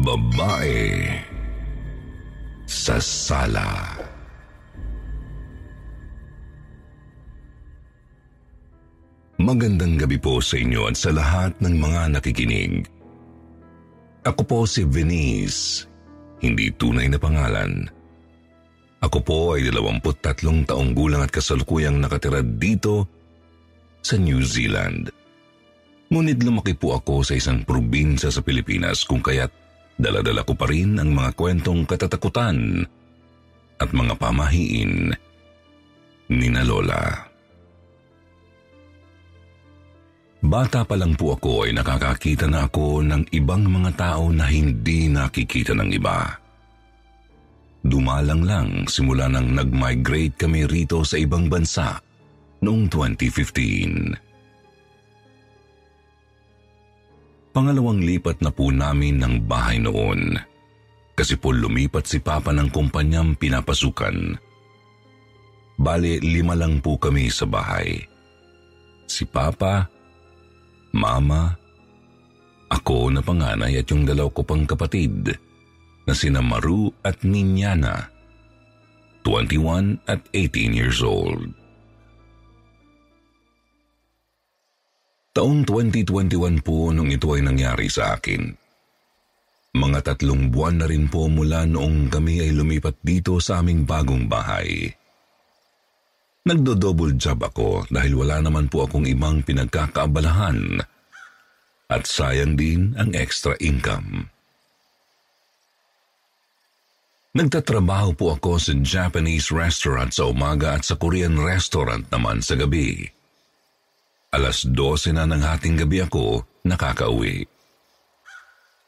Babae sa sala. Magandang gabi po sa inyo at sa lahat ng mga nakikinig. Ako po si Vinice, hindi tunay na pangalan. Ako po ay 23 taong gulang at kasalukuyang nakatira dito sa New Zealand. Ngunit lumaki po ako sa isang probinsya sa Pilipinas kung kaya't dala-dala ko pa rin ang mga kwentong katatakutan at mga pamahiin ni na Lola. Bata pa lang po ako ay nakakakita na ako ng ibang mga tao na hindi nakikita ng iba. Dumalang lang simula nang nag-migrate kami rito sa ibang bansa noong 2015. Pangalawang lipat na po namin ng bahay noon kasi po lumipat si Papa ng kumpanyang pinapasukan. Bale, 5 lang po kami sa bahay. Si Papa, Mama, ako na panganay at yung 2 ko pang kapatid na sina Maru at Minyana, 21 at 18 years old. Taong 2021 po nung ito ay nangyari sa akin. Mga 3 buwan na rin po mula noong kami ay lumipat dito sa aming bagong bahay. Nagdo-double job ako dahil wala naman po akong ibang pinagkakaabalahan at sayang din ang extra income. Nagtatrabaho po ako sa Japanese restaurant sa umaga at sa Korean restaurant naman sa gabi. 12 na ng hating gabi ako nakakauwi.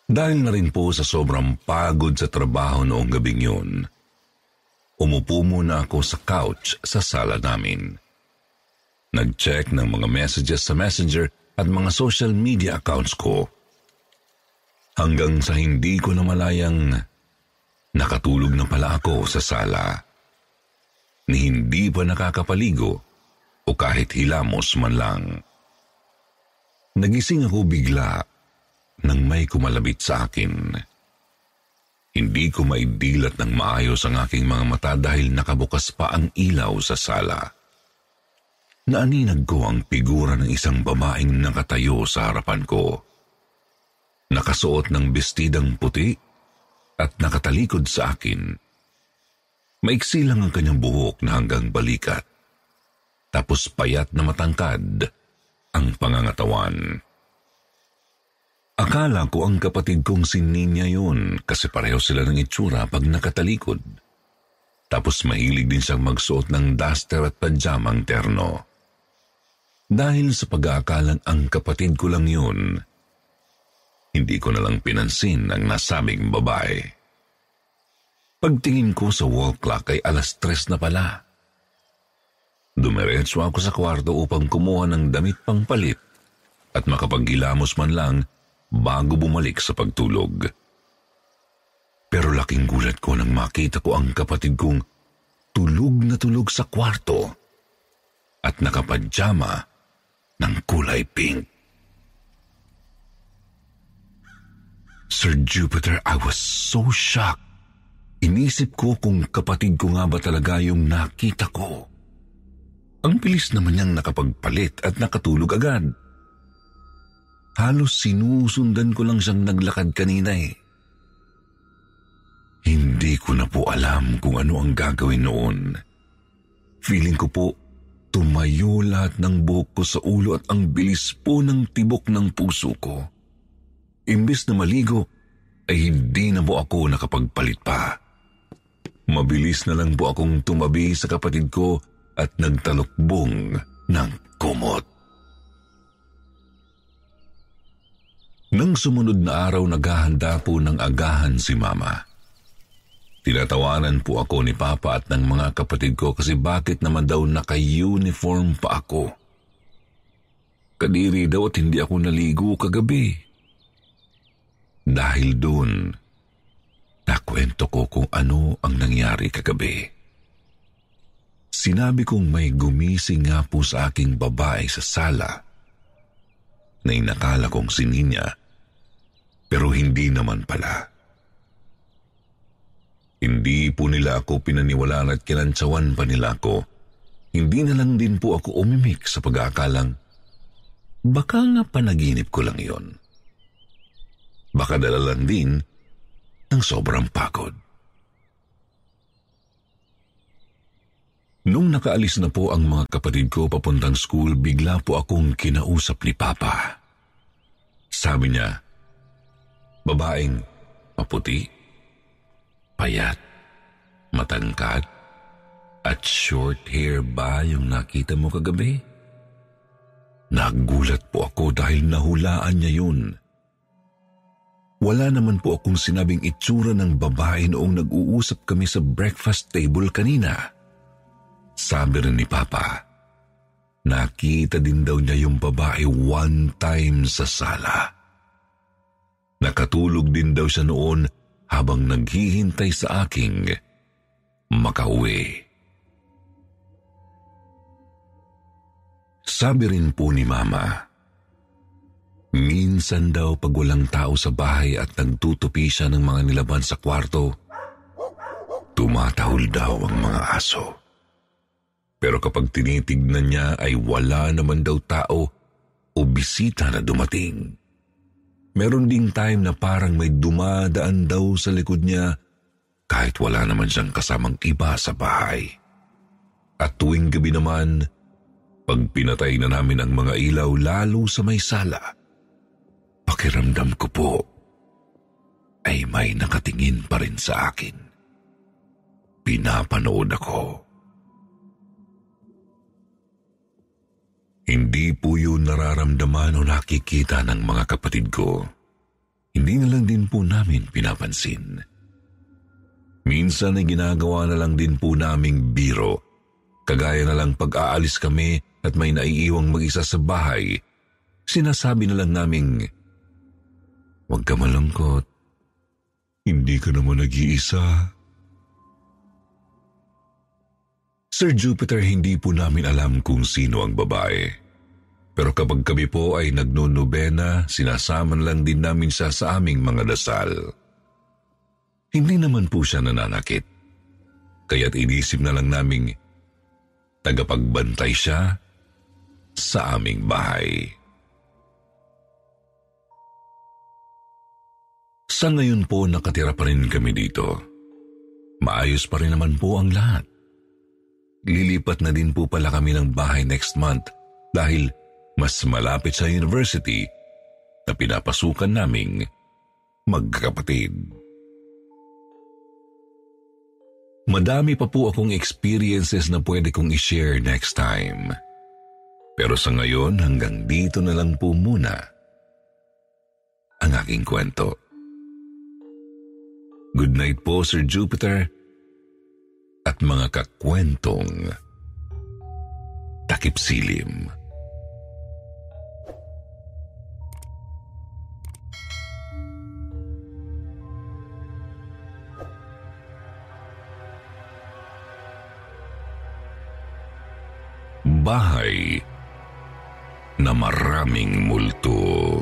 Dahil na rin po sa sobrang pagod sa trabaho noong gabing yun, umupo muna ako sa couch sa sala namin. Nag-check ng mga messages sa Messenger at mga social media accounts ko. Hanggang sa hindi ko na malayang nakatulog na pala ako sa sala. Ni hindi pa nakakapaligo o kahit hilamos man lang. Nagising ako bigla nang may kumalabit sa akin. Hindi ko maidilat ng maayos ang aking mga mata dahil nakabukas pa ang ilaw sa sala. Naaninag ko ang figura ng isang babaeng nakatayo sa harapan ko. Nakasuot ng bestidang puti at nakatalikod sa akin. Maiksi lang ang kanyang buhok na hanggang balikat. Tapos payat na matangkad ang pangangatawan. Akala ko ang kapatid kong si Nina yun kasi pareho sila ng itsura pag nakatalikod. Tapos mahilig din siyang magsuot ng duster at pajamang terno. Dahil sa pag-aakalang ang kapatid ko lang yun, hindi ko na lang pinansin ang nasabing babae. Pagtingin ko sa wall clock ay 3 na pala. Dumiretso ako sa kwarto upang kumuha ng damit pangpalit at makapaghilamos man lang bago bumalik sa pagtulog. Pero laking gulat ko nang makita ko ang kapatid kong tulog na tulog sa kwarto at nakapadyama ng kulay pink. Sir Jupiter, I was so shocked. Inisip ko kung kapatid ko nga ba talaga yung nakita ko. Ang bilis naman niyang nakapagpalit at nakatulog agad. Halos sinusundan ko lang siyang naglakad kanina eh. Hindi ko na po alam kung ano ang gagawin noon. Feeling ko po, tumayo lahat ng buhok ko sa ulo at ang bilis po ng tibok ng puso ko. Imbes na maligo, ay hindi na po ako nakapagpalit pa. Mabilis na lang po akong tumabi sa kapatid ko at nagtalukbong ng koma. kumot. Nang sumunod na araw, naghahanda po ng agahan si Mama. Tinatawanan po ako ni Papa at ng mga kapatid ko kasi bakit naman daw naka-uniform pa ako. Kadiri daw at hindi ako naligo kagabi. Dahil doon, nakwento ko kung ano ang nangyari kagabi. Sinabi kong may gumising nga po sa aking babae sa sala na inakala kong si Nina. Pero hindi naman pala. Hindi po nila ako pinaniwalaan at kinantsawan pa nila ako. Hindi na lang din po ako umimik sa pag-aakalang, baka nga panaginip ko lang yon. Baka dala lang din ng sobrang pagod. Nung nakaalis na po ang mga kapatid ko papuntang school, bigla po akong kinausap ni Papa. Sabi niya, babaeng maputi, payat, matangkad, at short hair ba yung nakita mo kagabi? Nagulat po ako dahil nahulaan niya yun. Wala naman po akong sinabing itsura ng babae noong nag-uusap kami sa breakfast table kanina. Sabi rin ni Papa, nakita din daw niya yung babae one time sa sala. Nakatulog din daw siya noon habang naghihintay sa aking makauwi. Sabi rin po ni Mama, minsan daw pag walang tao sa bahay at nagtutupi siya ng mga nilaban sa kwarto, tumatahol daw ang mga aso. Pero kapag tinitignan niya ay wala naman daw tao o bisita na dumating. Meron ding time na parang may dumadaan daw sa likod niya kahit wala naman siyang kasamang iba sa bahay. At tuwing gabi naman, pag pinatay na namin ang mga ilaw lalo sa may sala, pakiramdam ko po ay may nakatingin pa rin sa akin. Pinapanood ako. Hindi po yun nararamdaman o nakikita ng mga kapatid ko. Hindi na lang din po namin pinapansin. Minsan ay ginagawa na lang din po naming biro. Kagaya na lang pag-aalis kami at may naiiwang mag-isa sa bahay, sinasabi na lang naming, huwag ka malungkot, hindi ka naman nag-iisa. Sir Jupiter, hindi po namin alam kung sino ang babae. Pero kapag kami po ay nagnonobena, sinasama lang din namin siya sa aming mga dasal. Hindi naman po siya nananakit. Kaya't inisip na lang naming tagapagbantay siya sa aming bahay. Sa ngayon po nakatira pa rin kami dito. Maayos pa rin naman po ang lahat. Lilipat na din po pala kami ng bahay next month dahil mas malapit sa university na pinapasukan naming magkakapatid. Madami pa po akong experiences na pwede kong i-share next time. Pero sa ngayon hanggang dito na lang po muna ang aking kwento. Good night po, Sir Jupiter, at mga kakwentong takipsilim. Bahay na maraming multo.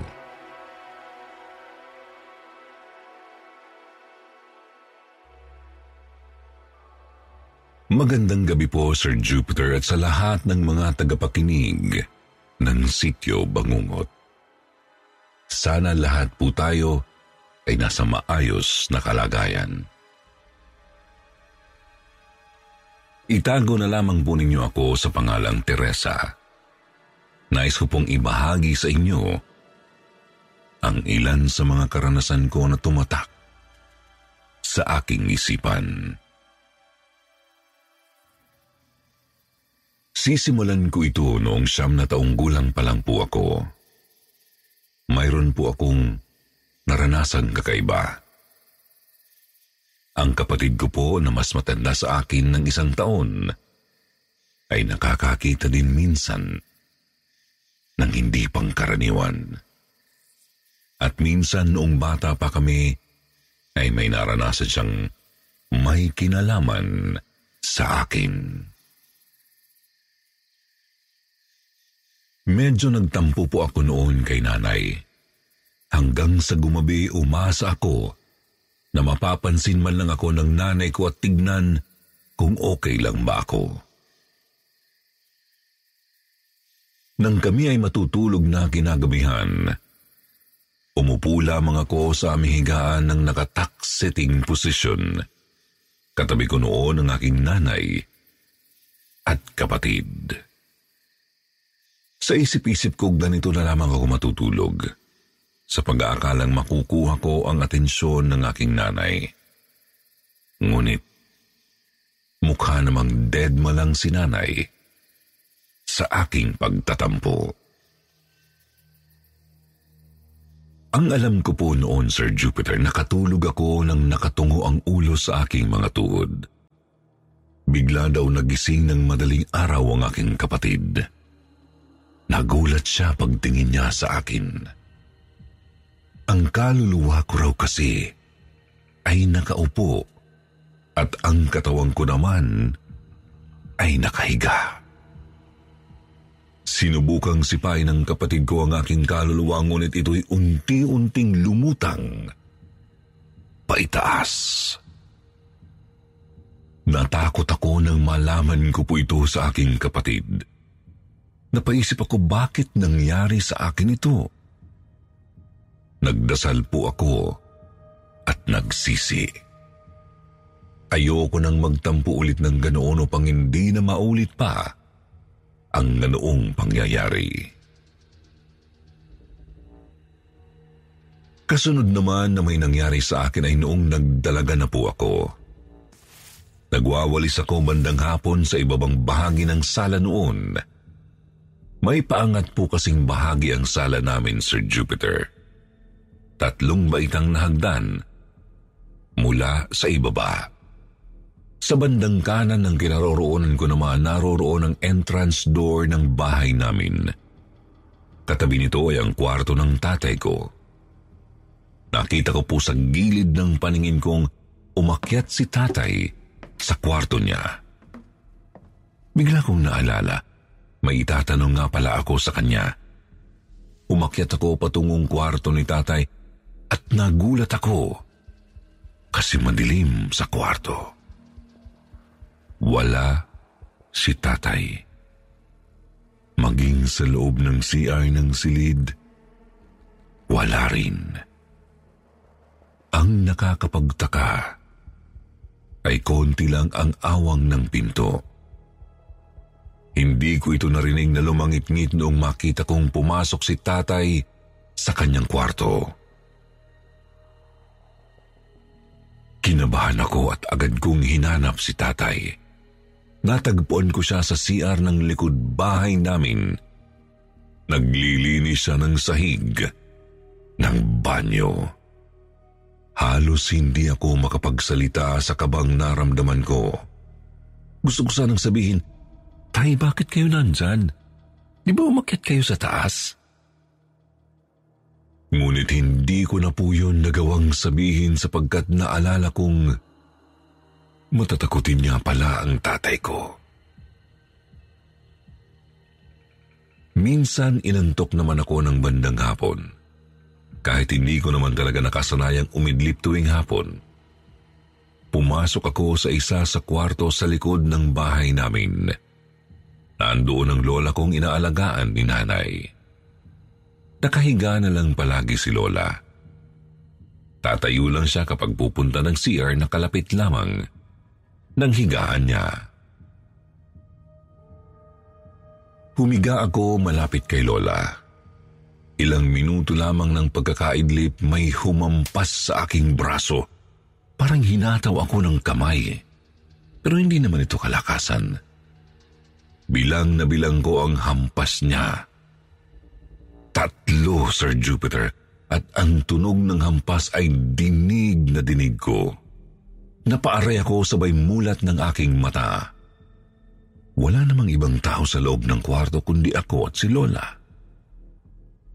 Magandang gabi po, Sir Jupiter, at sa lahat ng mga tagapakinig ng Sitio Bangungot. Sana lahat po tayo ay nasa maayos na kalagayan. Itago na lamang po ninyo ako sa pangalang Teresa. Nais ko pong ibahagi sa inyo ang ilan sa mga karanasan ko na tumatak sa aking isipan. Sisimulan ko ito noong 9 taong gulang pa lang po ako. Mayroon po akong naranasang kakaiba. Ang kapatid ko po na mas matanda sa akin ng 1 taon ay nakakakita din minsan ng hindi pangkaraniwan. At minsan noong bata pa kami ay may naranasan siyang may kinalaman sa akin. Medyo nagtampo po ako noon kay nanay. Hanggang sa gumabi, umasa ako na mapapansin man lang ako ng nanay ko at tignan kung okay lang ba ako. Nang kami ay matutulog na kinagabihan, umupo lamang ako sa aming higaan ng nakatak-sitting position. Katabi ko noon ang aking nanay at kapatid. Sa isip-isip ko, ganito na lamang ako matutulog, sa pag-aakalang makukuha ko ang atensyon ng aking nanay. Ngunit, mukha namang dead malang si nanay sa aking pagtatampo. Ang alam ko po noon, Sir Jupiter, nakatulog ako nang nakatungo ang ulo sa aking mga tuhod. Bigla daw nagising ng madaling araw ang aking kapatid. Nagulat siya pagtingin niya sa akin. Ang kaluluwa ko raw kasi ay nakaupo at ang katawan ko naman ay nakahiga. Sinubukang sipain ng kapatid ko ang aking kaluluwa, ngunit ito'y unti-unting lumutang paitaas. Natakot ako nang malaman ko po ito sa aking kapatid. Napaisip ako bakit nangyari sa akin ito. Nagdasal po ako at nagsisi. Ayoko nang magtampo ulit ng ganoon upang hindi na maulit pa ang ganoong pangyayari. Kasunod naman na may nangyari sa akin ay noong nagdalaga na po ako. Nagwawalis ako bandang hapon sa ibabang bahagi ng sala noon. May paangat po kasing bahagi ang sala namin, Sir Jupiter. 3 baitang nahagdan mula sa ibaba. Sa bandang kanan ng kinaroroonan ko naman, naroroon ang entrance door ng bahay namin. Katabi nito ay ang kwarto ng tatay ko. Nakita ko po sa gilid ng paningin kong umakyat si tatay sa kwarto niya. Bigla kong naalala, may itatanong nga pala ako sa kanya. Umakyat ako patungong kwarto ni tatay. At nagulat ako kasi madilim sa kwarto. Wala si tatay. Maging sa loob ng CR ng silid, wala rin. Ang nakakapagtaka ay konti lang ang awang ng pinto. Hindi ko ito narinig na lumangit-ngit noong makita kong pumasok si tatay sa kanyang kwarto. Kinabahan ako at agad kong hinanap si tatay. Natagpuan ko siya sa CR ng likod bahay namin. Naglilinis siya ng sahig ng banyo. Halos hindi ako makapagsalita sa kabang naramdaman ko. Gusto ko sanang sabihin, "Tay, bakit kayo nandyan? Di ba umakyat kayo sa taas?" Ngunit hindi ko na po yun nagawang sabihin sapagkat naalala kong matatakutin niya pala ang tatay ko. Minsan inantok naman ako ng bandang hapon. Kahit hindi ko naman talaga nakasanayang umidlip tuwing hapon, pumasok ako sa isa sa kwarto sa likod ng bahay namin. Nandoon ang lola kong inaalagaan ni nanay. Nakahiga na lang palagi si lola. Tatayo lang siya kapag pupunta ng CR na kalapit lamang ng higaan niya. Humiga ako malapit kay lola. Ilang minuto lamang ng pagkakaidlip, may humampas sa aking braso. Parang hinataw ako ng kamay. Pero hindi naman ito kalakasan. Bilang na bilang ko ang hampas niya. 3, Sir Jupiter, at ang tunog ng hampas ay dinig na dinig ko. Napaaray ako sabay mulat ng aking mata. Wala namang ibang tao sa loob ng kwarto kundi ako at si Lola.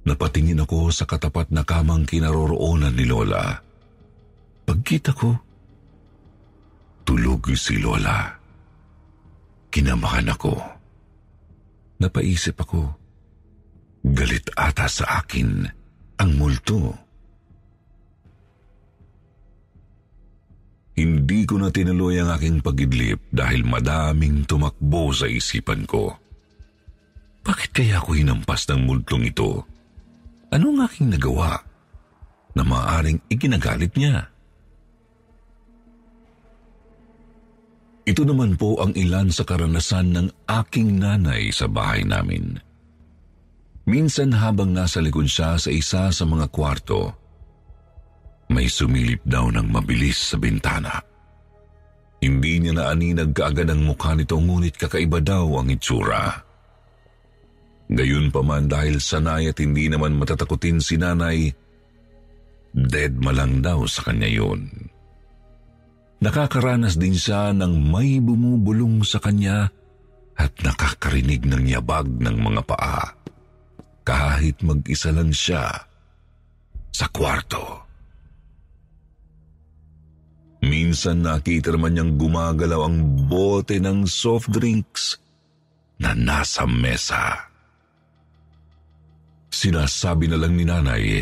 Napatingin ako sa katapat na kamang kinaroroonan ni Lola. Pagkita ko, tulog si Lola. Kinamahan ako. Napaisip ako, galit ata sa akin ang multo. Hindi ko na tinuloy ang aking pagidlip dahil madaming tumakbo sa isipan ko. Bakit kaya ako hinampas ng multong ito? Anong aking nagawa na maaaring iginagalit niya? Ito naman po ang ilan sa karanasan ng aking nanay sa bahay namin. Minsan habang nasa likod siya sa isa sa mga kwarto, may sumilip daw ng mabilis sa bintana. Hindi niya naaninag kaagad ang mukha nito ngunit kakaiba daw ang itsura. Gayunpaman dahil sanay at hindi naman matatakutin si nanay, dead malang daw sa kanya yun. Nakakaranas din siya ng may bumubulong sa kanya at nakakarinig ng yabag ng mga paa kahit mag-isa lang siya sa kwarto. Minsan nakita naman niyang gumagalaw ang bote ng soft drinks na nasa mesa. Sinasabi na lang ni nanay,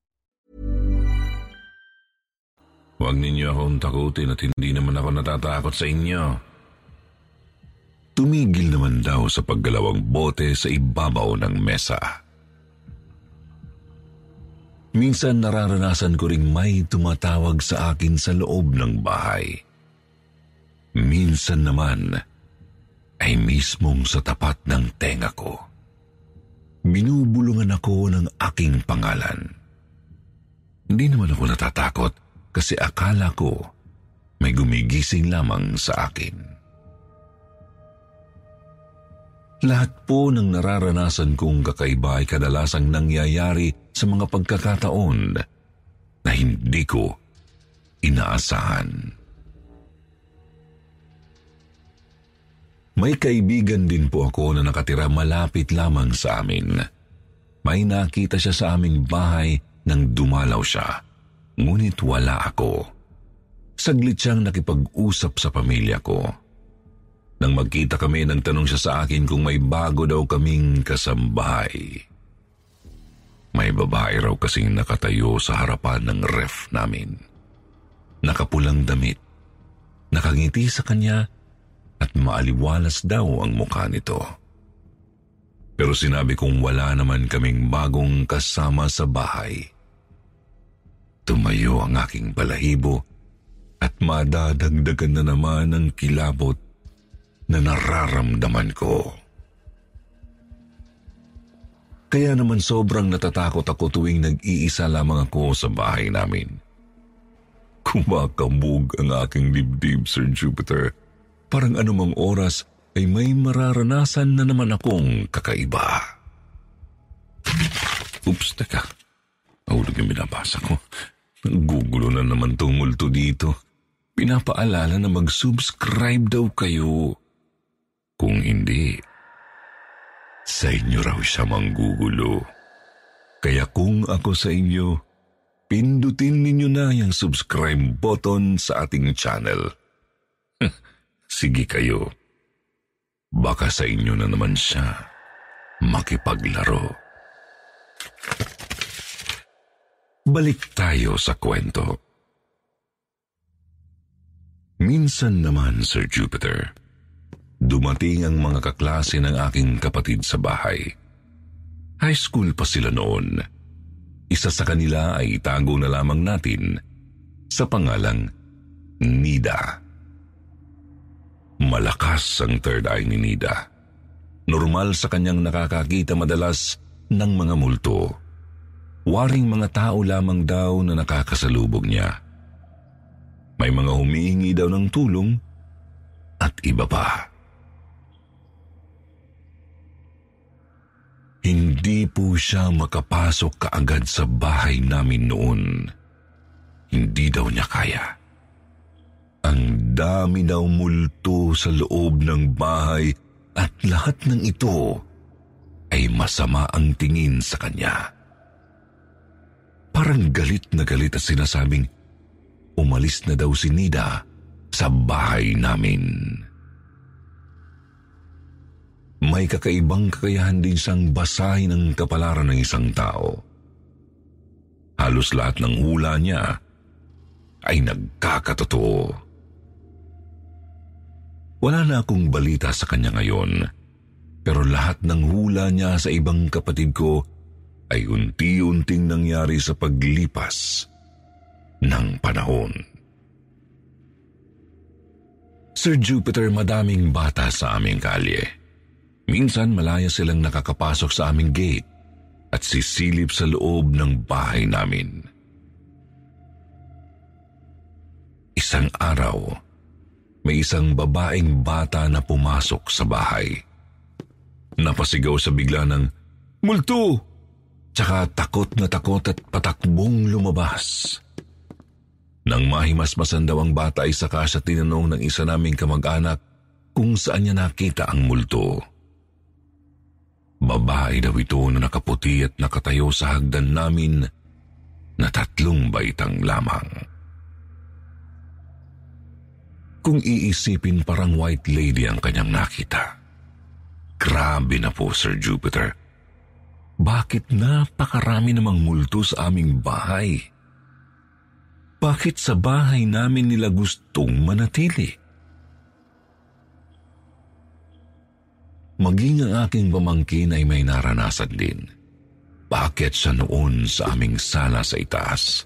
Huwag ninyo akong takutin at hindi naman ako natatakot sa inyo. Tumigil naman daw sa paggalawang bote sa ibabaw ng mesa. Minsan nararanasan ko ring may tumatawag sa akin sa loob ng bahay. Minsan naman ay mismong sa tapat ng tenga ko. Binubulungan ako ng aking pangalan. Hindi naman ako natatakot. Kasi akala ko may gumigising lamang sa akin. Lahat po ng nararanasan kong kakaiba ay kadalasang nangyayari sa mga pagkakataon na hindi ko inaasahan. May kaibigan din po ako na nakatira malapit lamang sa amin. May nakita siya sa aming bahay nang dumalaw siya. Ngunit wala ako. Saglit siyang nakipag-usap sa pamilya ko. Nang magkita kami, nagtanong siya sa akin kung may bago daw kaming kasambahay. May babae raw kasing nakatayo sa harapan ng ref namin. Nakapulang damit. Nakangiti sa kanya at maaliwalas daw ang mukha nito. Pero sinabi kong wala naman kaming bagong kasama sa bahay. Tumayo ang aking balahibo at madadagdagan na naman ang kilabot na nararamdaman ko. Kaya naman sobrang natatakot ako tuwing nag-iisa lamang ako sa bahay namin. Kumakabog ang aking dibdib, Sir Jupiter. Parang anumang oras ay may mararanasan na naman akong kakaiba. Oops, teka. Mahulog yung binabasa ko. Gugulo na naman tong multo dito. Pinapaalala na mag-subscribe daw kayo. Kung hindi, sa inyo raw siya manggugulo. Kaya kung ako sa inyo, pindutin ninyo na yung subscribe button sa ating channel. Sige kayo. Baka sa inyo na naman siya makipaglaro. Balik tayo sa kwento. Minsan naman, Sir Jupiter, dumating ang mga kaklase ng aking kapatid sa bahay. High school pa sila noon. Isa sa kanila ay itago na lamang natin sa pangalang Nida. Malakas ang third eye ni Nida. Normal sa kanyang nakakakita madalas ng mga multo. Waring mga tao lamang daw na nakakasalubog niya. May mga humihingi daw ng tulong at iba pa. Hindi po siya makapasok kaagad sa bahay namin noon. Hindi daw niya kaya. Ang dami daw multo sa loob ng bahay at lahat ng ito ay masama ang tingin sa kanya. Parang galit na galit at sinasabing umalis na daw si Nida sa bahay namin. May kakaibang kakayahan din siyang basahin ang kapalaran ng isang tao. Halos lahat ng hula niya ay nagkakatotoo. Wala na akong balita sa kanya ngayon, pero lahat ng hula niya sa ibang kapatid ko ay unti-unting nangyari sa paglipas ng panahon. Sir Jupiter, madaming bata sa aming kalye. Minsan malaya silang nakakapasok sa aming gate at sisilip sa loob ng bahay namin. Isang araw, may isang babaeng bata na pumasok sa bahay. Napasigaw sa bigla ng multo! Tsaka takot na takot at patakbong lumabas. Nang mahimasmasan daw ang bata ay saka siya tinanong ng isa naming kamag-anak kung saan niya nakita ang multo. Babae daw ito na nakaputi at nakatayo sa hagdan namin na 3 baitang lamang. Kung iisipin, parang white lady ang kanyang nakita. Grabe na po, Sir Jupiter. Bakit napakarami namang multo sa aming bahay? Bakit sa bahay namin nila gustong manatili? Maging ang aking pamangkin ay may naranasan din. Bakit siya noon sa aming sala sa itaas?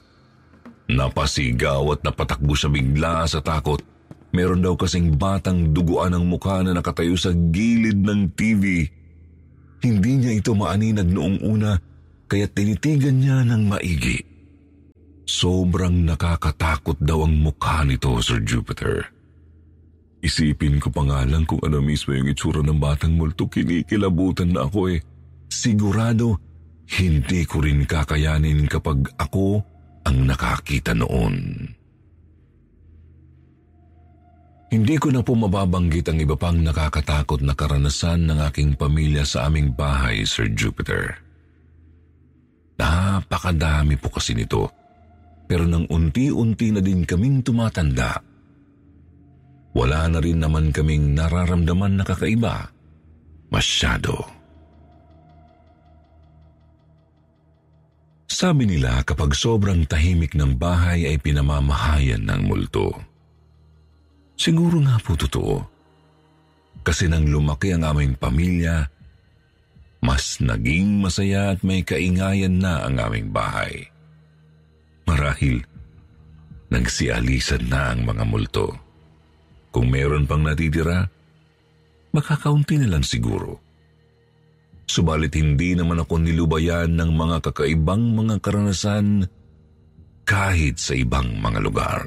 Napasigaw at napatakbo siya bigla sa takot. Meron daw kasing batang duguan ang mukha na nakatayo sa gilid ng TV. Hindi niya ito maaninag noong una, kaya tinitigan niya ng maigi. Sobrang nakakatakot daw ang mukha nito, Sir Jupiter. Isipin ko pa nga lang kung ano mismo yung itsura ng batang multo, kinikilabutan na ako eh. Sigurado, hindi ko rin kakayanin kapag ako ang nakakita noon. Hindi ko na po mababanggit ang iba pang nakakatakot na karanasan ng aking pamilya sa aming bahay, Sir Jupiter. Napakadami po kasi nito, pero nang unti-unti na din kaming tumatanda, wala na rin naman kaming nararamdaman na kakaiba masyado. Sabi nila kapag sobrang tahimik ng bahay ay pinamamahayan ng multo. Siguro nga po totoo. Kasi nang lumaki ang aming pamilya, mas naging masaya at may kaingayan na ang aming bahay. Marahil, nagsialisan na ang mga multo. Kung meron pang natitira, makakaunti na lang siguro. Subalit hindi naman ako nilubayan ng mga kakaibang mga karanasan kahit sa ibang mga lugar.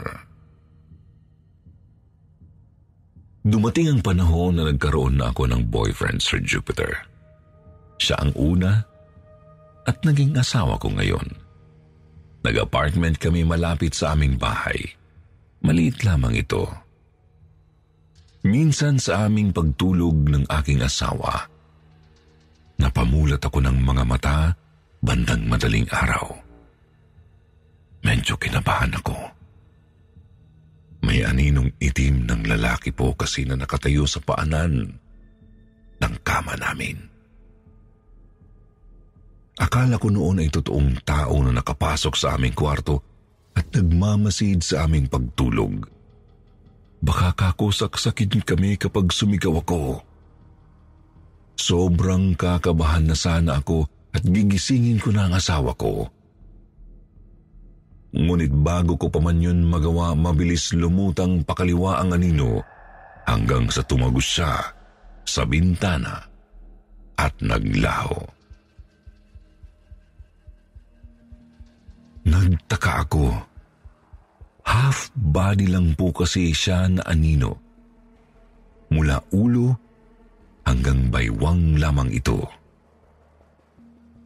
Dumating ang panahon na nagkaroon na ako ng boyfriend, Sir Jupiter. Siya ang una at naging asawa ko ngayon. Nag-apartment kami malapit sa aming bahay. Maliit lamang ito. Minsan sa aming pagtulog ng aking asawa, napamulat ako ng mga mata bandang madaling araw. Medyo kinabahan ako. May aninong itim ng lalaki po kasi na nakatayo sa paanan ng kama namin. Akala ko noon ay totoong tao na nakapasok sa aming kwarto at nagmamasid sa aming pagtulog. Baka kakosaksakin kami kapag sumigaw ako. Sobrang kakabahan na sana ako at gigisingin ko na ang asawa ko. Ngunit bago ko pa man yun magawa, mabilis lumutang pakaliwa ang anino hanggang sa tumagos siya sa bintana at naglaho. Nagtaka ako. Half body lang po kasi siya na anino. Mula ulo hanggang baywang lamang ito.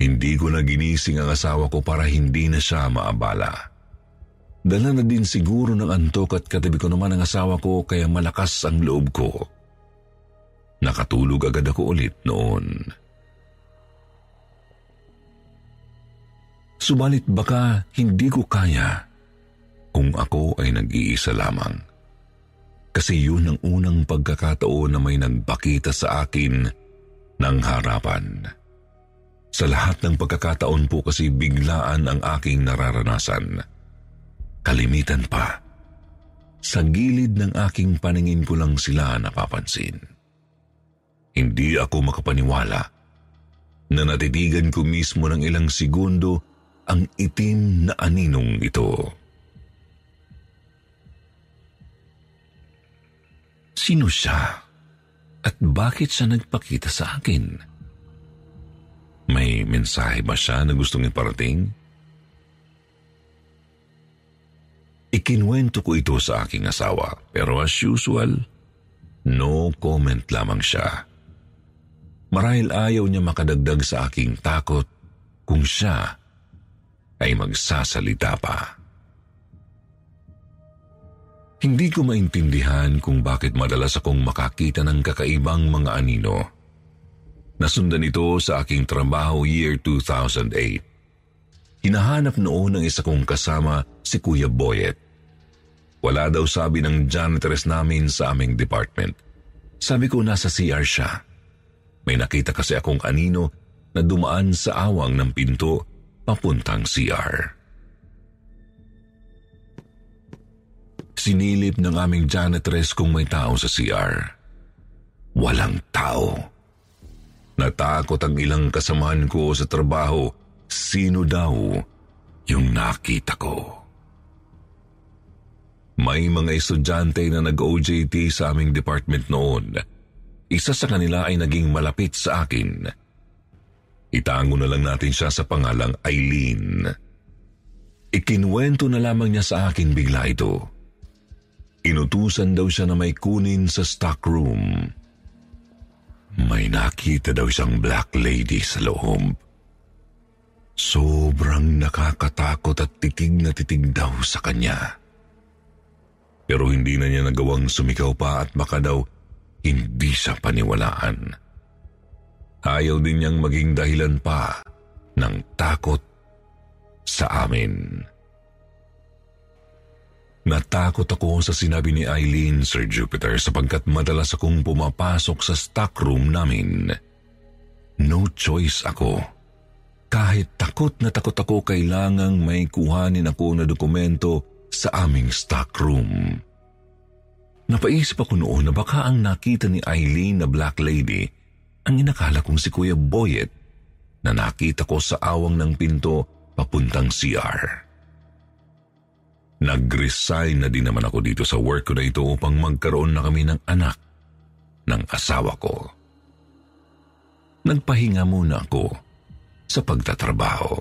Hindi ko na ginising ang asawa ko para hindi na siya maabala. Dala na din siguro ng antok at katabi ko naman ang asawa ko kaya malakas ang loob ko. Nakatulog agad ako ulit noon. Subalit baka hindi ko kaya kung ako ay nag-iisa lamang. Kasi yun ang unang pagkakataon na may nagpakita sa akin ng harapan. Sa lahat ng pagkakataon po kasi biglaan ang aking nararanasan. Kalimitan pa. Sa gilid ng aking paningin ko lang sila napapansin. Hindi ako makapaniwala na natitigan ko mismo ng ilang segundo ang itim na aninong ito. Sino siya? At bakit siya nagpakita sa akin? May mensahe ba siya na gustong iparating? Ikinuwento ko ito sa aking asawa pero as usual, no comment lamang siya. Marahil ayaw niya makadagdag sa aking takot kung siya ay magsasalita pa. Hindi ko maintindihan kung bakit madalas akong makakita ng kakaibang mga anino. Nasundan ito sa aking trabaho year 2008. Hinahanap noon ng isa kong kasama si Kuya Boyet. Wala daw sabi ng janitress namin sa aming department. Sabi ko nasa CR siya. May nakita kasi akong anino na dumaan sa awang ng pinto papuntang CR. Sinilip ng aming janitress kung may tao sa CR. Walang tao. Natakot ang ilang kasamahan ko sa trabaho. Sino daw yung nakita ko? May mga estudyante na nag-OJT sa aming department noon. Isa sa kanila ay naging malapit sa akin. Itango na lang natin siya sa pangalang Aileen. Ikinuwento na lamang niya sa akin bigla ito. Inutusan daw siya na may kunin sa stockroom. May nakita daw siyang black lady sa loob. Sobrang nakakatakot at titig na titig daw sa kanya. Pero hindi na niya nagawang sumigaw pa at baka daw hindi siya paniwalaan. Ayaw din niyang maging dahilan pa ng takot sa amin. Natakot ako sa sinabi ni Aileen, Sir Jupiter, sapagkat madalas akong pumapasok sa stockroom namin. No choice ako. Kahit takot na takot ako, kailangang may kuhanin ako na dokumento sa aming stockroom. Napaisip ako noon na baka ang nakita ni Aileen na black lady ang inakala kong si Kuya Boyet na nakita ko sa awang ng pinto papuntang CR. Nag-resign na din naman ako dito sa work ko na ito upang magkaroon na kami ng anak ng asawa ko. Nagpahinga muna ako sa pagtatrabaho.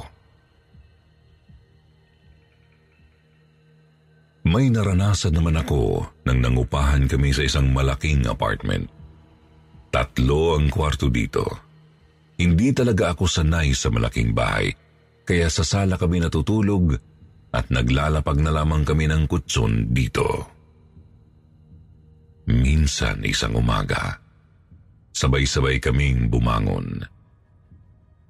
May naranasan naman ako nang nangupahan kami sa isang malaking apartment. 3 ang kwarto dito. Hindi talaga ako sanay sa malaking bahay, kaya sa sala kami natutulog at naglalapag na lamang kami ng kutsun dito. Minsan isang umaga, sabay-sabay kaming bumangon.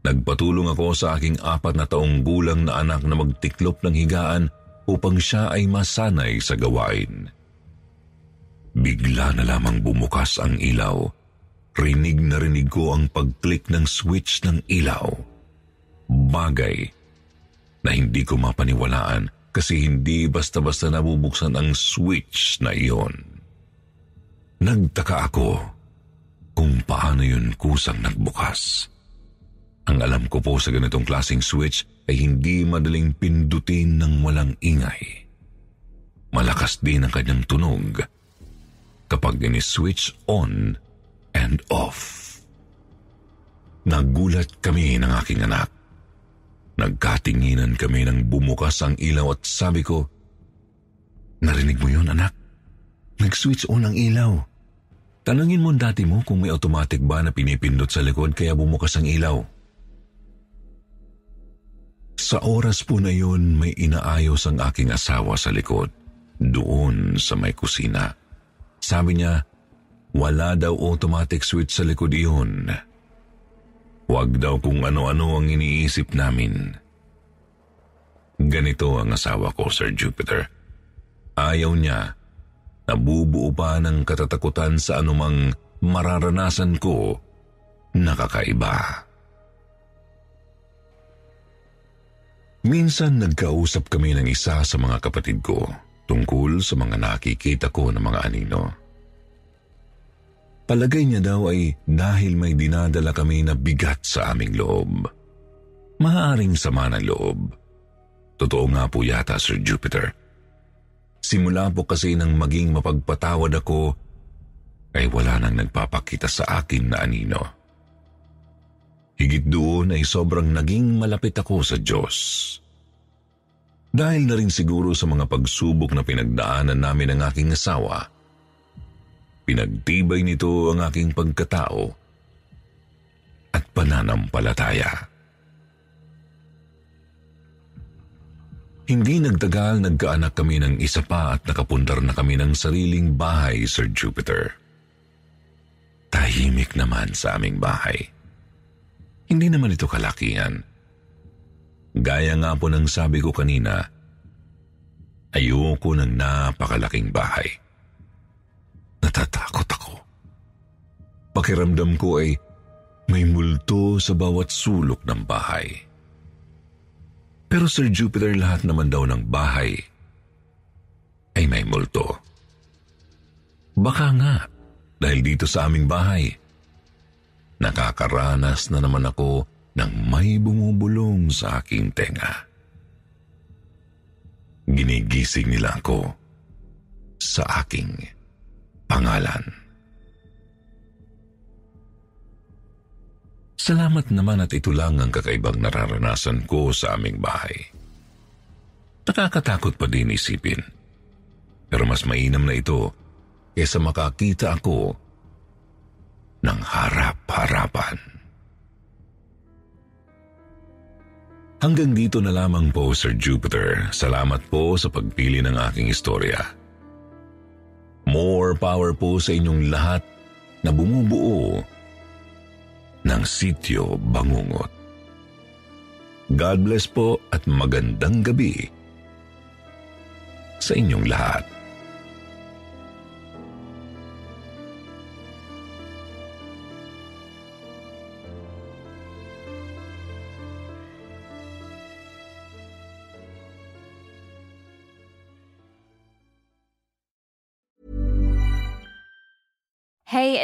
Nagpatulong ako sa aking 4 na taong gulang na anak na magtiklop ng higaan upang siya ay masanay sa gawain. Bigla na lamang bumukas ang ilaw. Rinig na rinig ko ang pag-click ng switch ng ilaw. Bagay na hindi ko mapaniwalaan kasi hindi basta-basta nabubuksan ang switch na iyon. Nagtaka ako kung paano yun kusang nagbukas. Ang alam ko po sa ganitong klaseng switch ay hindi madaling pindutin ng walang ingay. Malakas din ang kanyang tunog kapag ini-switch on and off. Nagulat kami ng aking anak. Nagkatinginan kami nang bumukas ang ilaw at sabi ko, "Narinig mo yun, anak? Nag-switch on ang ilaw. Tanungin mo dati mo kung may automatic ba na pinipindot sa likod kaya bumukas ang ilaw." Sa oras po na yun, may inaayos ang aking asawa sa likod, doon sa may kusina. Sabi niya, wala daw automatic switch sa likod iyon. Huwag daw kung ano-ano ang iniisip namin. Ganito ang asawa ko, Sir Jupiter. Ayaw niya na bubuo pa ng katatakutan sa anumang mararanasan ko na kakaiba. Minsan nagkausap kami ng isa sa mga kapatid ko tungkol sa mga nakikita ko ng mga anino. Palagay niya daw ay dahil may dinadala kami na bigat sa aming loob. Maaaring sama ng loob. Totoo nga po yata, Sir Jupiter. Simula po kasi nang maging mapagpatawad ako, ay wala nang nagpapakita sa akin na anino. Higit doon ay sobrang naging malapit ako sa Diyos. Dahil na rin siguro sa mga pagsubok na pinagdaanan namin ng aking asawa, pinagtibay nito ang aking pagkatao at pananampalataya. Hindi nagtagal nagkaanak kami ng isa pa at nakapundar na kami ng sariling bahay, Sir Jupiter. Tahimik naman sa aming bahay. Hindi naman ito kalakihan. Gaya nga po ng sabi ko kanina, ayoko ng napakalaking bahay. Natatakot ako. Pakiramdam ko ay may multo sa bawat sulok ng bahay. Pero Sir Jupiter, lahat naman daw ng bahay ay may multo. Baka nga dahil dito sa aming bahay, nakakaranas na naman ako ng may bumubulong sa aking tenga. Ginigising nila ako sa aking pangalan. Salamat naman at ito lang ang kakaibang nararanasan ko sa aming bahay. Nakakatakot pa din isipin. Pero mas mainam na ito kaysa makakita ako ng harap-harapan. Hanggang dito na lamang po, Sir Jupiter. Salamat po sa pagpili ng aking istorya. More power po sa inyong lahat na bumubuo ng Sitio Bangungot. God bless po at magandang gabi sa inyong lahat. Hey,